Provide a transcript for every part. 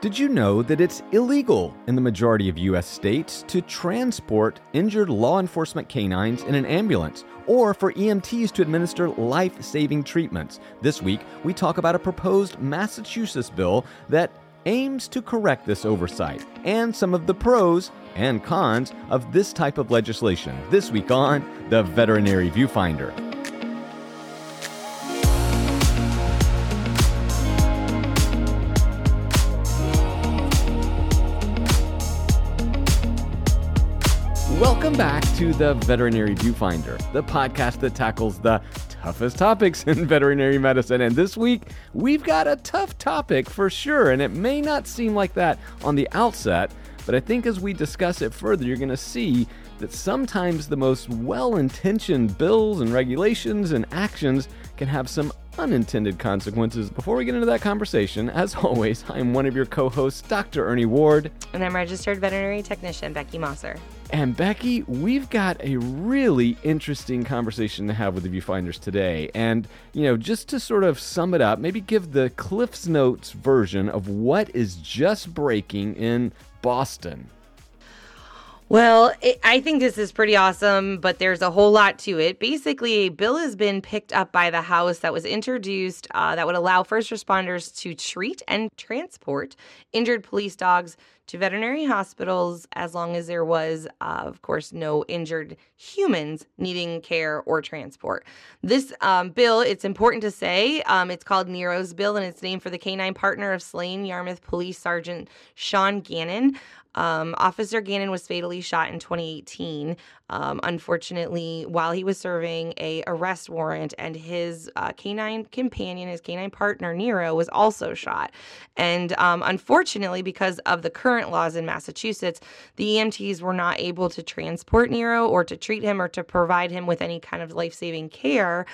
Did you know that it's illegal in the majority of U.S. states to transport injured law enforcement canines in an ambulance or for EMTs to administer life-saving treatments? This week, we talk about a proposed Massachusetts bill that aims to correct this oversight and some of the pros and cons of this type of legislation. This week on The Veterinary Viewfinder. Welcome back to The Veterinary Viewfinder, the podcast that tackles the toughest topics in veterinary medicine. And this week, we've got a tough topic for sure. And it may not seem like that on the outset, but I think as we discuss it further, you're going to see that sometimes the most well-intentioned bills and regulations and actions can have some unintended consequences. Before we get into that conversation, as always, I'm one of your co-hosts, Dr. Ernie Ward. And I'm registered veterinary technician, Becky Mosser. And Becky, we've got a really interesting conversation to have with the viewfinders today. And, you know, just to sort of sum it up, maybe give the Cliff's Notes version of what is just breaking in Boston. Well, I think this is pretty awesome, but there's a whole lot to it. Basically, a bill has been picked up by the House that was introduced that would allow first responders to treat and transport injured police dogs to veterinary hospitals as long as there was, of course, no injured humans needing care or transport. This bill, it's important to say, it's called Nero's bill, and it's named for the canine partner of slain Yarmouth Police Sergeant Sean Gannon. Officer Gannon was fatally shot in 2018, unfortunately, while he was serving a arrest warrant, and his canine companion, his canine partner, Nero, was also shot. And unfortunately, because of the current laws in Massachusetts, the EMTs were not able to transport Nero or to treat him or to provide him with any kind of life-saving care.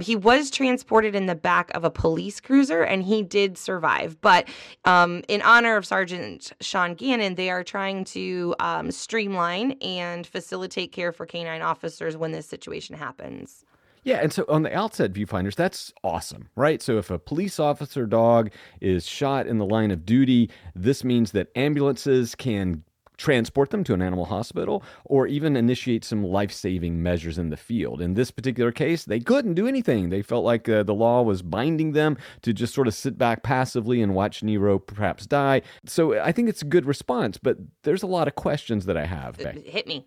He was transported in the back of a police cruiser, and he did survive. But in honor of Sergeant Sean Gannon, they are trying to streamline and facilitate care for canine officers when this situation happens. Yeah, and so on the outset, viewfinders, that's awesome, right? So if a police officer dog is shot in the line of duty, this means that ambulances can transport them to an animal hospital or even initiate some life-saving measures in the field. In this particular case, they couldn't do anything. They felt like the law was binding them to just sort of sit back passively and watch Nero perhaps die. So I think it's a good response, but there's a lot of questions that I have. Hit me.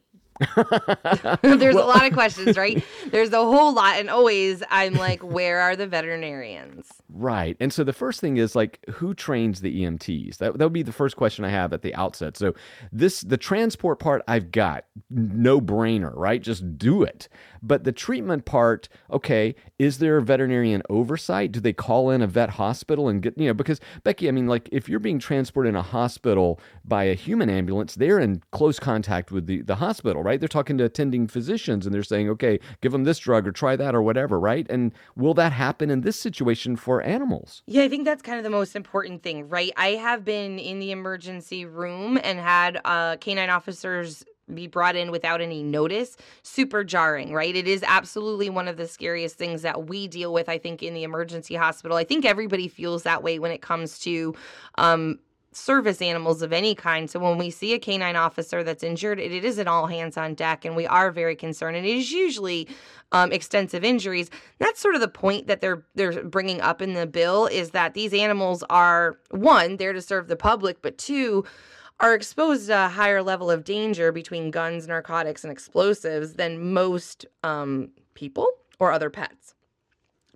There's a lot of questions, right? There's a whole lot. And always I'm like, where are the veterinarians? Right. And so the first thing is like, who trains the EMTs? That would be the first question I have at the outset. So the transport part I've got, no brainer, right? Just do it. But the treatment part, okay, is there a veterinarian oversight? Do they call in a vet hospital and get, you know, because Becky, I mean, like if you're being transported in a hospital by a human ambulance, they're in close contact with the hospital, right? They're talking to attending physicians and they're saying, okay, give them this drug or try that or whatever, right? And will that happen in this situation for animals? Yeah, I think that's kind of the most important thing, right? I have been in the emergency room and had canine officers be brought in without any notice. Super jarring, right? It is absolutely one of the scariest things that we deal with, I think, in the emergency hospital. I think everybody feels that way when it comes to service animals of any kind. So when we see a canine officer that's injured, it is an all hands on deck, and we are very concerned. And it is usually extensive injuries. That's sort of the point that they're bringing up in the bill, is that these animals are, one, there to serve the public, but two, are exposed to a higher level of danger between guns, narcotics, and explosives than most people or other pets.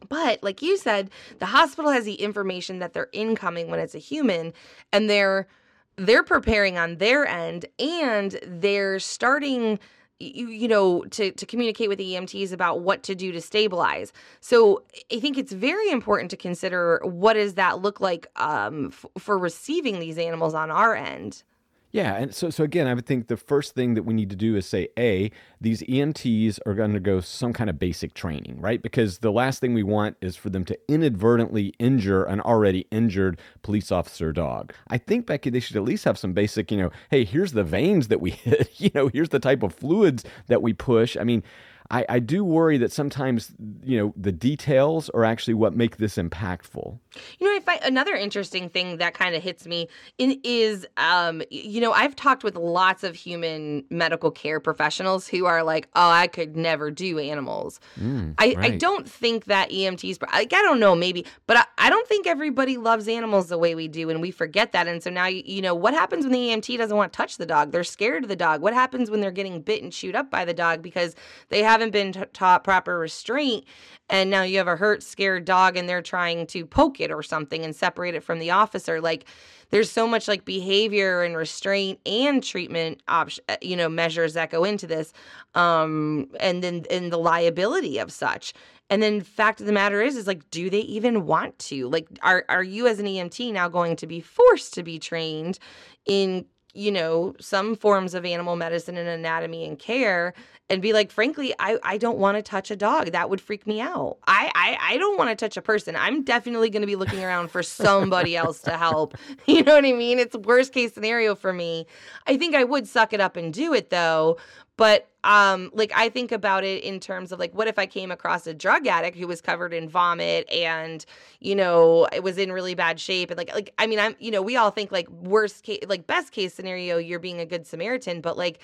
But like you said, the hospital has the information that they're incoming when it's a human, and they're preparing on their end, and they're starting to communicate with the EMTs about what to do to stabilize. So I think it's very important to consider, what does that look like for receiving these animals on our end? Yeah, and so again, I would think the first thing that we need to do is say, A, these EMTs are going to go some kind of basic training, right? Because the last thing we want is for them to inadvertently injure an already injured police officer dog. I think, Becky, they should at least have some basic, you know, hey, here's the veins that we hit, you know, here's the type of fluids that we push. I mean, I do worry that sometimes, you know, the details are actually what make this impactful. You know, I find another interesting thing that kind of hits me is, you know, I've talked with lots of human medical care professionals who are like, oh, I could never do animals. Right. I don't think that EMTs, like, I don't know, maybe, but I don't think everybody loves animals the way we do, and we forget that. And so now, you know, what happens when the EMT doesn't want to touch the dog? They're scared of the dog. What happens when they're getting bit and chewed up by the dog because they haven't been taught proper restraint? And now you have a hurt, scared dog, and they're trying to poke it or something and separate it from the officer. Like, there's so much like behavior and restraint and treatment measures that go into this, and then in the liability of such. And then fact of the matter is like, do they even want to? Like, are you as an EMT now going to be forced to be trained in, you know, some forms of animal medicine and anatomy and care, and be like, frankly, I don't want to touch a dog. That would freak me out. I don't want to touch a person. I'm definitely going to be looking around for somebody else to help. You know what I mean? It's worst case scenario for me. I think I would suck it up and do it though. But like, I think about it in terms of like, what if I came across a drug addict who was covered in vomit and, you know, it was in really bad shape, and like I mean, I'm, you know, we all think like worst case, like best case scenario, you're being a good Samaritan, but like,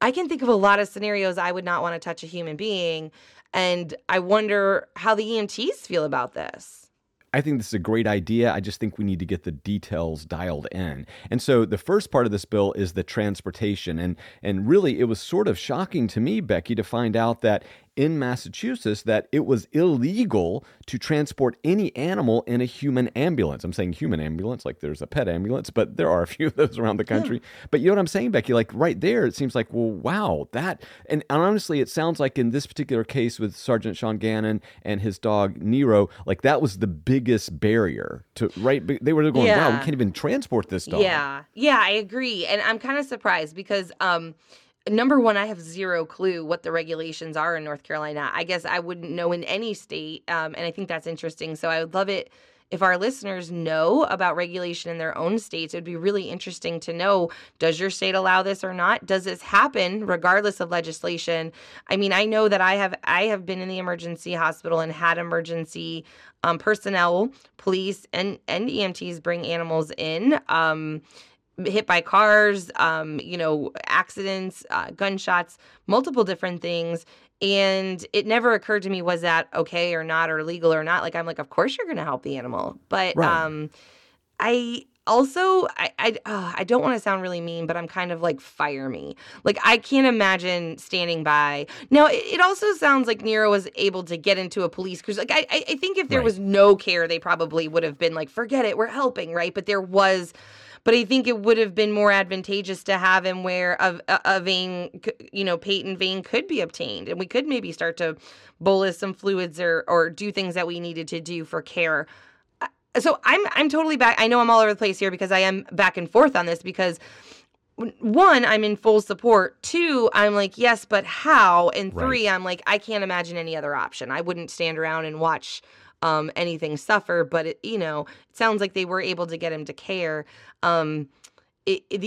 I can think of a lot of scenarios I would not want to touch a human being, and I wonder how the EMTs feel about this. I think this is a great idea. I just think we need to get the details dialed in. And so the first part of this bill is the transportation. And really, it was sort of shocking to me, Becky, to find out that in Massachusetts that it was illegal to transport any animal in a human ambulance. I'm saying human ambulance, like there's a pet ambulance, but there are a few of those around the country. Yeah. But you know what I'm saying, Becky? Like right there, it seems like, well, wow, that, and honestly, it sounds like in this particular case with Sergeant Sean Gannon and his dog Nero, like that was the biggest barrier to, right? They were going, wow, we can't even transport this dog. Yeah, I agree. And I'm kind of surprised because, number one, I have zero clue what the regulations are in North Carolina. I guess I wouldn't know in any state, and I think that's interesting. So I would love it if our listeners know about regulation in their own states. It would be really interesting to know, does your state allow this or not? Does this happen regardless of legislation? I mean, I know that I have been in the emergency hospital and had emergency personnel, police, and EMTs bring animals in, hit by cars, you know, accidents, gunshots, multiple different things. And it never occurred to me, was that okay or not, or legal or not? Like, I'm like, of course you're going to help the animal. But right. I don't want to sound really mean, but I'm kind of like, fire me. Like, I can't imagine standing by. Now, it also sounds like Nero was able to get into a police cruiser. Like, I think if there was no care, they probably would have been like, forget it, we're helping, right? But there was... But I think it would have been more advantageous to have him where a vein, you know, patent vein could be obtained. And we could maybe start to bolus some fluids or do things that we needed to do for care. So I'm totally back. I know I'm all over the place here because I am back and forth on this because, one, I'm in full support. Two, I'm like, yes, but how? And three, I'm like, I can't imagine any other option. I wouldn't stand around and watch anything suffer, but it, you know, it sounds like they were able to get him to care. The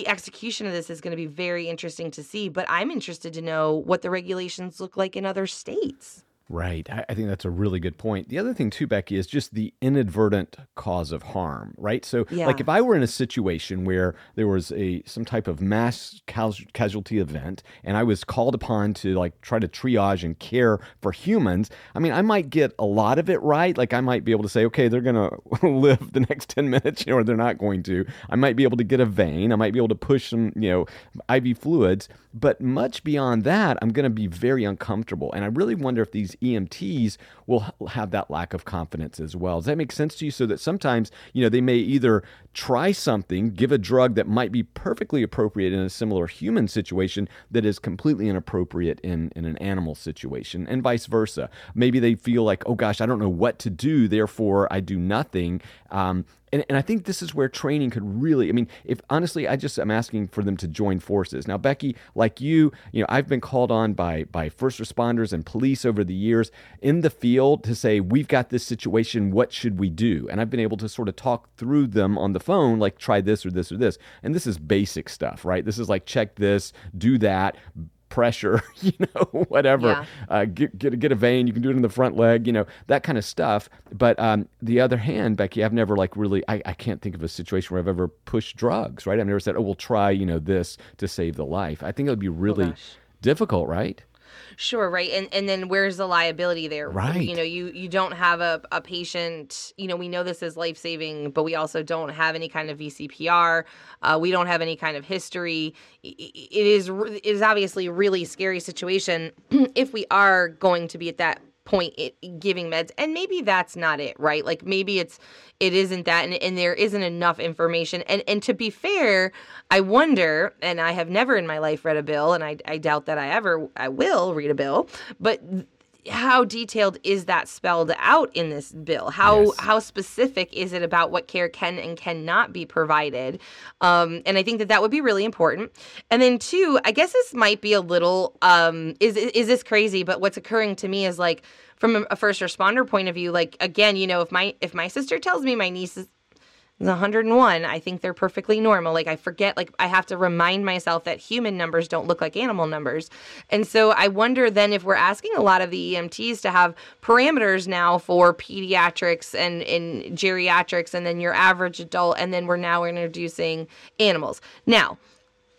execution of this is going to be very interesting to see, but I'm interested to know what the regulations look like in other states. Right. I think that's a really good point. The other thing too, Becky, is just the inadvertent cause of harm, right? So like if I were in a situation where there was some type of mass casualty event and I was called upon to like try to triage and care for humans, I mean, I might get a lot of it right. Like I might be able to say, okay, they're going to live the next 10 minutes, you know, or they're not going to. I might be able to get a vein. I might be able to push some, you know, IV fluids. But much beyond that, I'm going to be very uncomfortable. And I really wonder if these EMTs will have that lack of confidence as well. Does that make sense to you? So that sometimes, you know, they may either try something, give a drug that might be perfectly appropriate in a similar human situation that is completely inappropriate in an animal situation, and vice versa. Maybe they feel like, oh gosh, I don't know what to do, therefore I do nothing. And I think this is where training could really, I mean, if honestly, I'm asking for them to join forces. Now, Becky, like you know, I've been called on by first responders and police over the years in the field to say, we've got this situation, what should we do? And I've been able to sort of talk through them on the phone, like try this or this or this. And this is basic stuff, right? This is like, check this, do that, pressure, you know, whatever, yeah. Get a vein, you can do it in the front leg, you know, that kind of stuff. But the other hand, Becky, I've never like really, I can't think of a situation where I've ever pushed drugs, right? I've never said, oh, we'll try, you know, this to save the life. I think it would be really difficult, right? Sure, right. And then where's the liability there? Right. You know, you don't have a patient, you know, we know this is life-saving, but we also don't have any kind of VCPR. We don't have any kind of history. It is obviously a really scary situation if we are going to be at that point giving meds, and maybe that's not it, right? Like maybe it isn't that, and there isn't enough information. And to be fair, I wonder, and I have never in my life read a bill, and I doubt that I will read a bill, but how detailed is that spelled out in this bill? How specific is it about what care can and cannot be provided? And I think that would be really important. And then two, I guess this might be a little is this crazy? But what's occurring to me is like from a first responder point of view, like again, you know, if my sister tells me my niece is 101, I think they're perfectly normal. Like I forget, like I have to remind myself that human numbers don't look like animal numbers. And so I wonder then if we're asking a lot of the EMTs to have parameters now for pediatrics and geriatrics and then your average adult, and then we're now introducing animals. Now,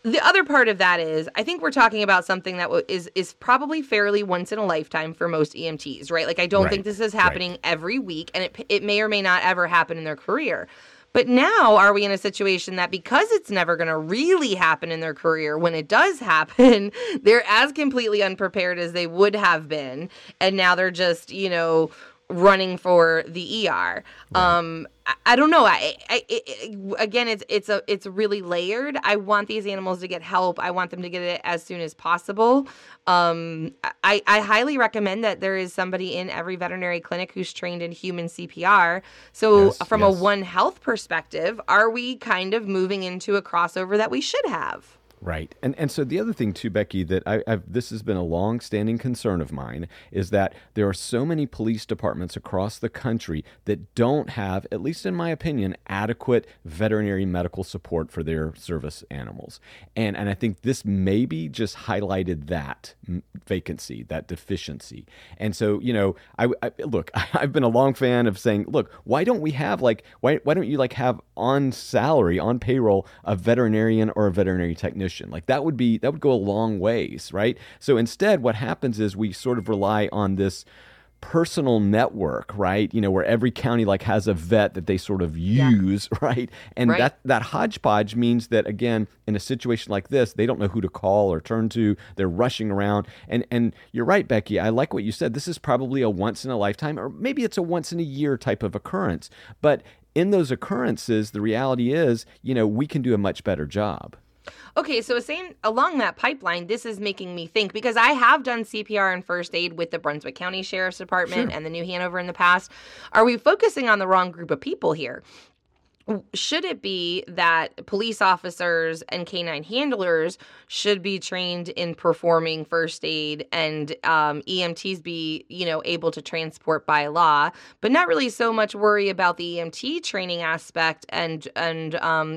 the other part of that is I think we're talking about something that is probably fairly once in a lifetime for most EMTs, right? Like I don't think this is happening every week, and it may or may not ever happen in their career. But now are we in a situation that because it's never going to really happen in their career, when it does happen, they're as completely unprepared as they would have been, and now they're just, you know, running for the ER. Right. I don't know. Again, it's really layered. I want these animals to get help. I want them to get it as soon as possible. I highly recommend that there is somebody in every veterinary clinic who's trained in human CPR. So from a One Health perspective, are we kind of moving into a crossover that we should have? Right. And so the other thing too, Becky, that this has been a long-standing concern of mine is that there are so many police departments across the country that don't have, at least in my opinion, adequate veterinary medical support for their service animals. And I think this maybe just highlighted that vacancy, that deficiency. And so, you know, I've been a long fan of saying, look, why don't we have like, why don't you like have on salary, on payroll, a veterinarian or a veterinary technician? Like that would go a long ways, right? So instead, what happens is we sort of rely on this personal network, right? You know, where every county like has a vet that they sort of use, right? And that hodgepodge means that again, in a situation like this, they don't know who to call or turn to. They're rushing around. And you're right, Becky. I like what you said. This is probably a once in a lifetime, or maybe it's a once in a year type of occurrence. But in those occurrences, the reality is, you know, we can do a much better job. Okay, so same along that pipeline, this is making me think, because I have done CPR and first aid with the Brunswick County Sheriff's Department and the New Hanover in the past. Are we focusing on the wrong group of people here? Should it be that police officers and canine handlers should be trained in performing first aid, and EMTs be, you know, able to transport by law, but not really so much worry about the EMT training aspect and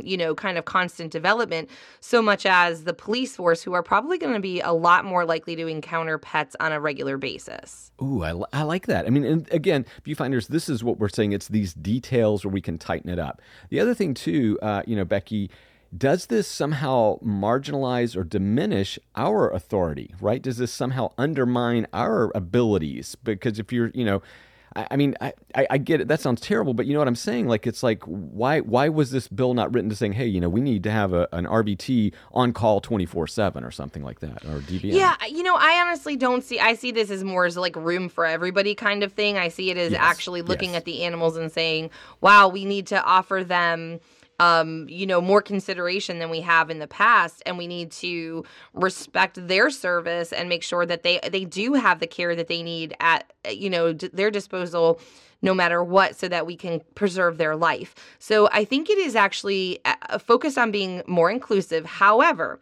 you know, kind of constant development so much as the police force, who are probably going to be a lot more likely to encounter pets on a regular basis? Ooh, I like that. I mean, and again, viewfinders, this is what we're saying. It's these details where we can tighten it up. The other thing, too, you know, Becky, does this somehow marginalize or diminish our authority, right? Does this somehow undermine our abilities? Because if you're, you know, I mean, I get it. That sounds terrible, but you know what I'm saying? Like, it's like, why was this bill not written to saying, hey, you know, we need to have an RVT on call 24/7 or something like that, or DVM? Yeah, you know, I honestly don't see. I see this as more as like room for everybody kind of thing. I see it as actually looking at the animals and saying, wow, we need to offer them, you know, more consideration than we have in the past, and we need to respect their service and make sure that they do have the care that they need at, you know, their disposal, no matter what, so that we can preserve their life. So I think it is actually a focus on being more inclusive. However,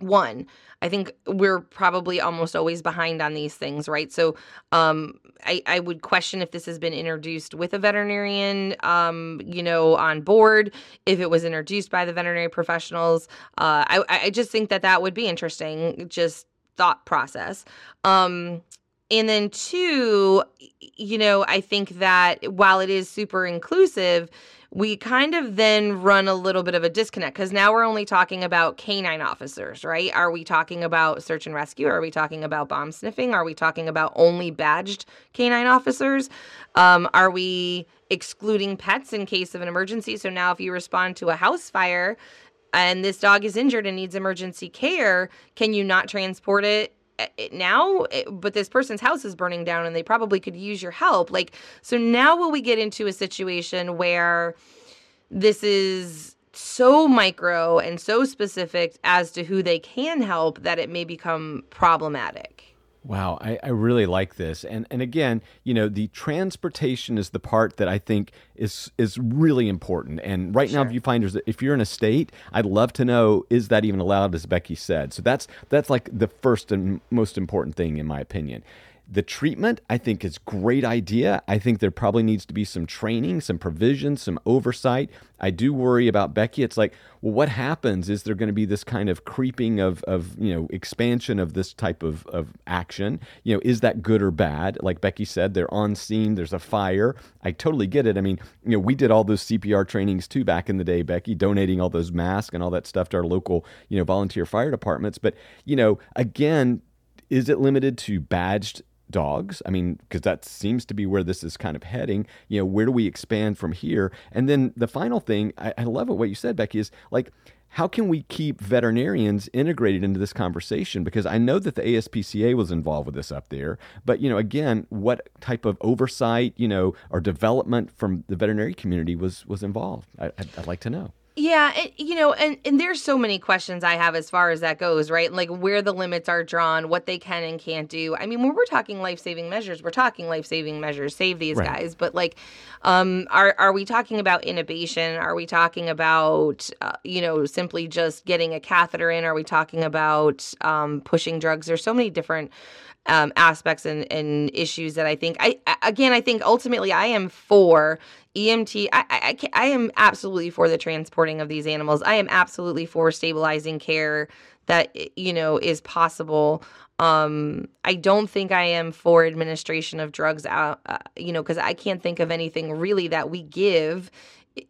one, I think we're probably almost always behind on these things, right? So I would question if this has been introduced with a veterinarian, you know, on board, if it was introduced by the veterinary professionals. I just think that would be interesting, just thought process. And then two, you know, I think that while it is super inclusive, we kind of then run a little bit of a disconnect because now we're only talking about canine officers, right? Are we talking about search and rescue? Are we talking about bomb sniffing? Are we talking about only badged canine officers? Are we excluding pets in case of an emergency? So now if you respond to a house fire and this dog is injured and needs emergency care, can you not transport it? But this person's house is burning down and they probably could use your help. Like, so now will we get into a situation where this is so micro and so specific as to who they can help that it may become problematic? Wow, I really like this. And again, you know, the transportation is the part that I think is really important. And right now, viewfinders, if you're in a state, I'd love to know, is that even allowed, as Becky said? So that's like the first and most important thing, in my opinion. The treatment, I think, is a great idea. I think there probably needs to be some training, some provision, some oversight. I do worry about Becky. It's like, well, what happens? Is there going to be this kind of creeping of you know, expansion of this type of action? You know, is that good or bad? Like Becky said, they're on scene. There's a fire. I totally get it. I mean, you know, we did all those CPR trainings too back in the day, Becky, donating all those masks and all that stuff to our local, you know, volunteer fire departments. But, you know, again, is it limited to badged dogs? I mean, because that seems to be where this is kind of heading. You know, where do we expand from here? And then the final thing, I love it, what you said, Becky, is like, how can we keep veterinarians integrated into this conversation? Because I know that the ASPCA was involved with this up there, but, you know, again, what type of oversight, you know, or development from the veterinary community was involved? I'd like to know. Yeah, and there's so many questions I have as far as that goes, right? Like where the limits are drawn, what they can and can't do. I mean, when we're talking life-saving measures, save these guys. But like, are we talking about intubation? Are we talking about, simply just getting a catheter in? Are we talking about pushing drugs? There's so many different aspects and issues that I think ultimately I am for EMT. I am absolutely for the transporting of these animals. I am absolutely for stabilizing care that, you know, is possible. I don't think I am for administration of drugs out, because I can't think of anything really that we give.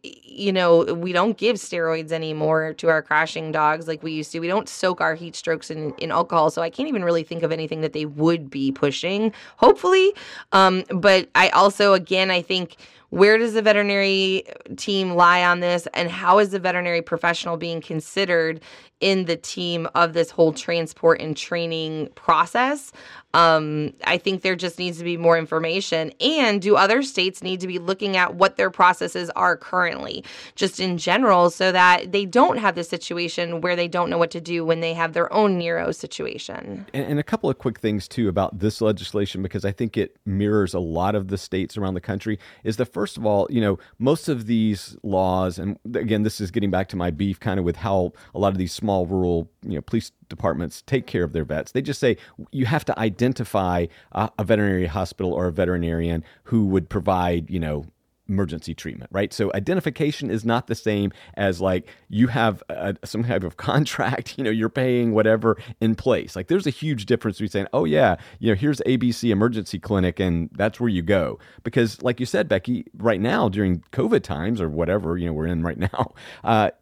You know, we don't give steroids anymore to our crashing dogs like we used to. We don't soak our heat strokes in alcohol. So I can't even really think of anything that they would be pushing, hopefully. But I also, again, I think, where does the veterinary team lie on this? And how is the veterinary professional being considered in the team of this whole transport and training process? I think there just needs to be more information. And do other states need to be looking at what their processes are currently, just in general, so that they don't have the situation where they don't know what to do when they have their own Nero situation? And a couple of quick things, too, about this legislation, because I think it mirrors a lot of the states around the country, is the first of all, you know, most of these laws, and again, this is getting back to my beef kind of with how a lot of these small rural, you know, police departments take care of their vets. They just say you have to identify a veterinary hospital or a veterinarian who would provide, you know, emergency treatment, right? So identification is not the same as like you have some type of contract, you know, you're paying whatever in place. Like there's a huge difference between saying, oh yeah, you know, here's ABC Emergency Clinic and that's where you go. Because like you said, Becky, right now during COVID times or whatever, you know, we're in right now,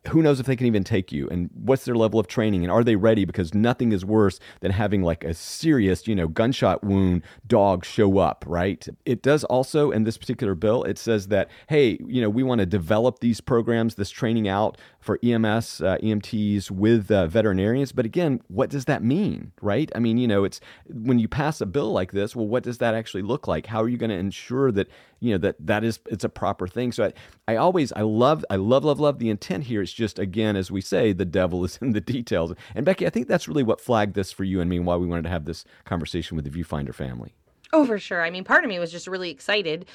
who knows if they can even take you and what's their level of training and are they ready? Because nothing is worse than having like a serious, you know, gunshot wound dog show up, right? It does also, in this particular bill, it says that, hey, you know, we want to develop these programs, this training out for EMS, EMTs with veterinarians. But again, what does that mean, right? I mean, you know, it's when you pass a bill like this, well, what does that actually look like? How are you going to ensure that, you know, that is, it's a proper thing? So I love the intent here. It's just, again, as we say, the devil is in the details. And Becky, I think that's really what flagged this for you and me and why we wanted to have this conversation with the Viewfinder family. Oh, for sure. I mean, part of me was just really excited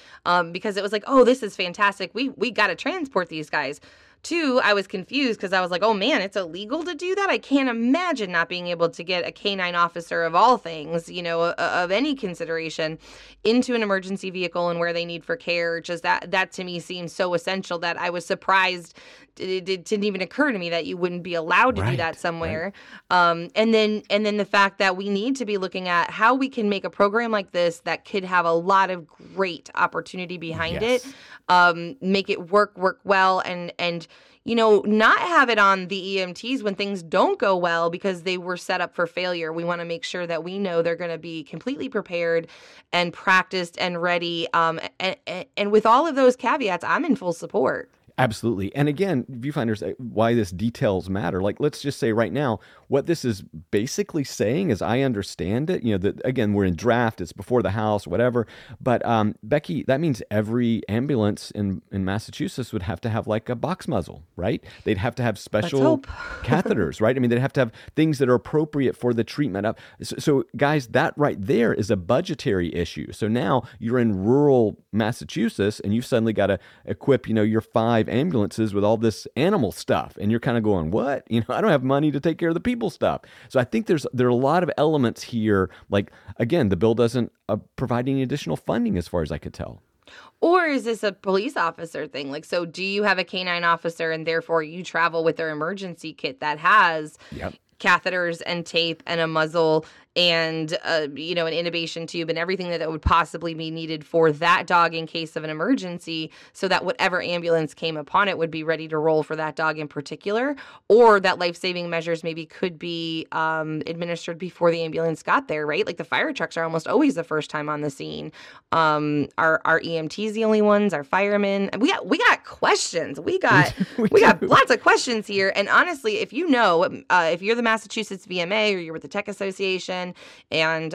because it was like, oh, this is fantastic. We got to transport these guys. Two, I was confused because I was like, oh man, it's illegal to do that? I can't imagine not being able to get a canine officer of all things, you know, of any consideration into an emergency vehicle and where they need for care. Just that to me seems so essential that I was surprised it didn't even occur to me that you wouldn't be allowed to do that somewhere. Right. And then the fact that we need to be looking at how we can make a program like this that could have a lot of great opportunity behind it, make it work well and you know, not have it on the EMTs when things don't go well because they were set up for failure. We want to make sure that we know they're going to be completely prepared and practiced and ready. And with all of those caveats, I'm in full support. Absolutely. And again, viewfinders, why this details matter. Like, let's just say right now, what this is basically saying, as I understand it, you know, that again, we're in draft, it's before the House, whatever. But Becky, that means every ambulance in Massachusetts would have to have like a box muzzle, right? They'd have to have special catheters, right? I mean, they'd have to have things that are appropriate for the treatment of. So guys, that right there is a budgetary issue. So now you're in rural Massachusetts and you've suddenly got to equip, you know, your 5 ambulances with all this animal stuff. And you're kind of going, what? You know, I don't have money to take care of the people stuff. So I think there are a lot of elements here. Like, again, the bill doesn't provide any additional funding as far as I could tell. Or is this a police officer thing? Like, so do you have a canine officer and therefore you travel with their emergency kit that has catheters and tape and a muzzle and, you know, an intubation tube and everything that would possibly be needed for that dog in case of an emergency so that whatever ambulance came upon it would be ready to roll for that dog in particular, or that life-saving measures maybe could be administered before the ambulance got there, right? Like the fire trucks are almost always the first time on the scene. Are EMTs the only ones? Are firemen? We got questions. We got lots of questions here. And honestly, if you know, if you're the Massachusetts VMA or you're with the Tech Association, and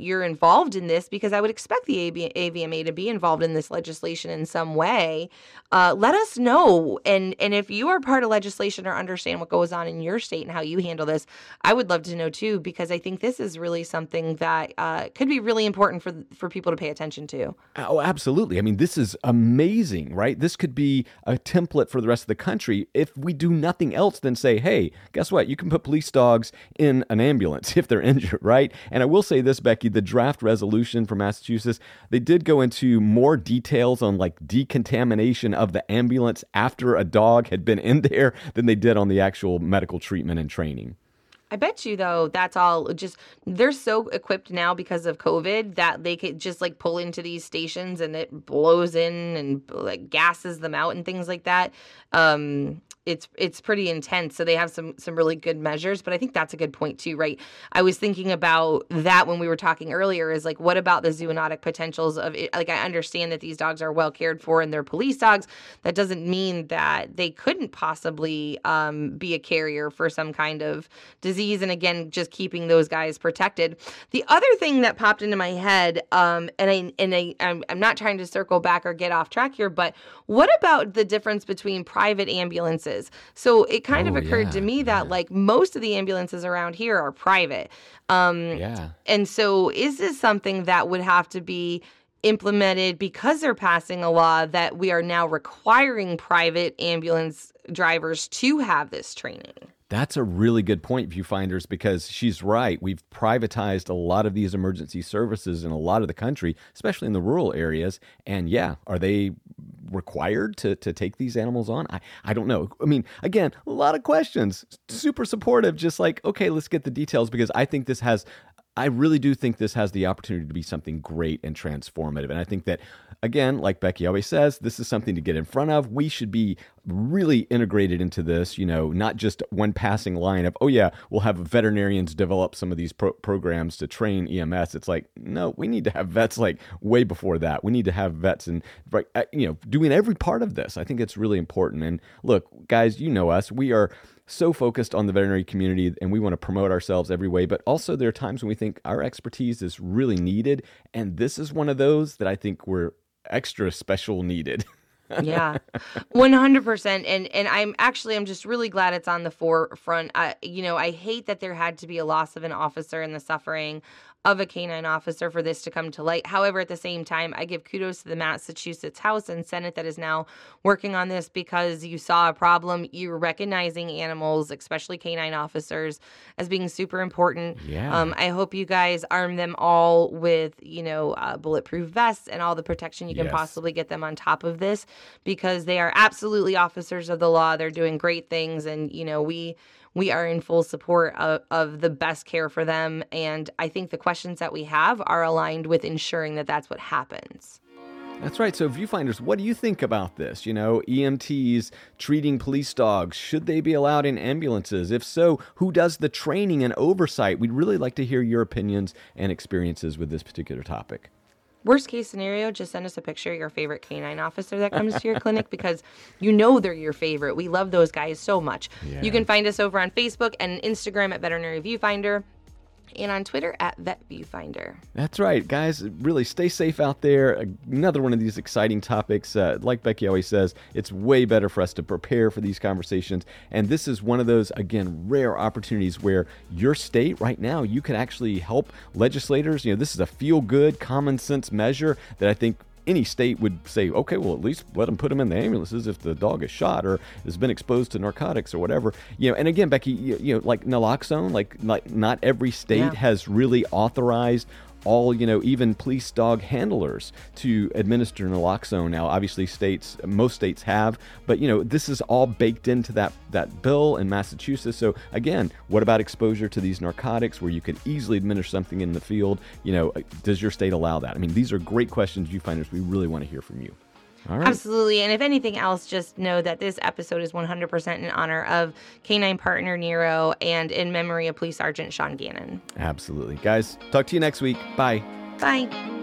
you're involved in this, because I would expect the AVMA to be involved in this legislation in some way, let us know. And if you are part of legislation or understand what goes on in your state and how you handle this, I would love to know too, because I think this is really something that could be really important for people to pay attention to. Oh, absolutely. I mean, this is amazing, right? This could be a template for the rest of the country. If we do nothing else than say, hey, guess what? You can put police dogs in an ambulance if they're injured. Right. And I will say this, Becky, the draft resolution for Massachusetts, they did go into more details on like decontamination of the ambulance after a dog had been in there than they did on the actual medical treatment and training. I bet you, though, that's all just they're so equipped now because of COVID that they could just like pull into these stations and it blows in and like gases them out and things like that. It's pretty intense. So they have some really good measures. But I think that's a good point, too. Right. I was thinking about that when we were talking earlier is like, what about the zoonotic potentials of it? Like, I understand that these dogs are well cared for and they're police dogs. That doesn't mean that they couldn't possibly be a carrier for some kind of disease. And again, just keeping those guys protected. The other thing that popped into my head, I'm not trying to circle back or get off track here, but what about the difference between private ambulances? So it kind of occurred to me that like most of the ambulances around here are private. And so is this something that would have to be implemented because they're passing a law that we are now requiring private ambulance drivers to have this training? That's a really good point, viewfinders, because she's right. We've privatized a lot of these emergency services in a lot of the country, especially in the rural areas. And are they required to take these animals on? I don't know. I mean, again, a lot of questions, super supportive, just like, okay, let's get the details, because I really do think this has the opportunity to be something great and transformative. And I think that, again, like Becky always says, this is something to get in front of. We should be really integrated into this, you know, not just one passing line of, we'll have veterinarians develop some of these programs to train EMS. It's like, no, we need to have vets like way before that. We need to have vets and, you know, doing every part of this. I think it's really important. And look, guys, you know us, we are so focused on the veterinary community and we want to promote ourselves every way. But also there are times when we think our expertise is really needed. And this is one of those that I think we're extra special needed. Yeah, 100%. And I'm just really glad it's on the forefront. You know, I hate that there had to be a loss of an officer and the suffering of a canine officer for this to come to light. However, at the same time, I give kudos to the Massachusetts House and Senate that is now working on this, because you saw a problem. You're recognizing animals, especially canine officers, as being super important. Yeah. I hope you guys arm them all with, bulletproof vests and all the protection you can possibly get them on top of this, because they are absolutely officers of the law. They're doing great things. And, we are in full support of the best care for them. And I think the questions that we have are aligned with ensuring that that's what happens. That's right. So viewfinders, what do you think about this? EMTs treating police dogs, should they be allowed in ambulances? If so, who does the training and oversight? We'd really like to hear your opinions and experiences with this particular topic. Worst case scenario, just send us a picture of your favorite canine officer that comes to your clinic, because they're your favorite. We love those guys so much. Yeah. You can find us over on Facebook and Instagram at Veterinary Viewfinder, and on Twitter at Vet Viewfinder. That's right, guys. Really stay safe out there. Another one of these exciting topics. Like Becky always says, it's way better for us to prepare for these conversations. And this is one of those, again, rare opportunities where your state right now, you can actually help legislators. This is a feel-good, common-sense measure that I think any state would say, okay, well, at least let them put them in the ambulances if the dog is shot or has been exposed to narcotics or whatever. And again, Becky, like naloxone, like not every state has really authorized all, even police dog handlers to administer naloxone. Now, obviously most states have, but this is all baked into that bill in Massachusetts. So again, what about exposure to these narcotics where you could easily administer something in the field? Does your state allow that? I mean, these are great questions, viewfinders. We really want to hear from you. All right. Absolutely. And if anything else, just know that this episode is 100% in honor of canine partner Nero and in memory of Police Sergeant Sean Gannon. Absolutely. Guys, talk to you next week. Bye. Bye.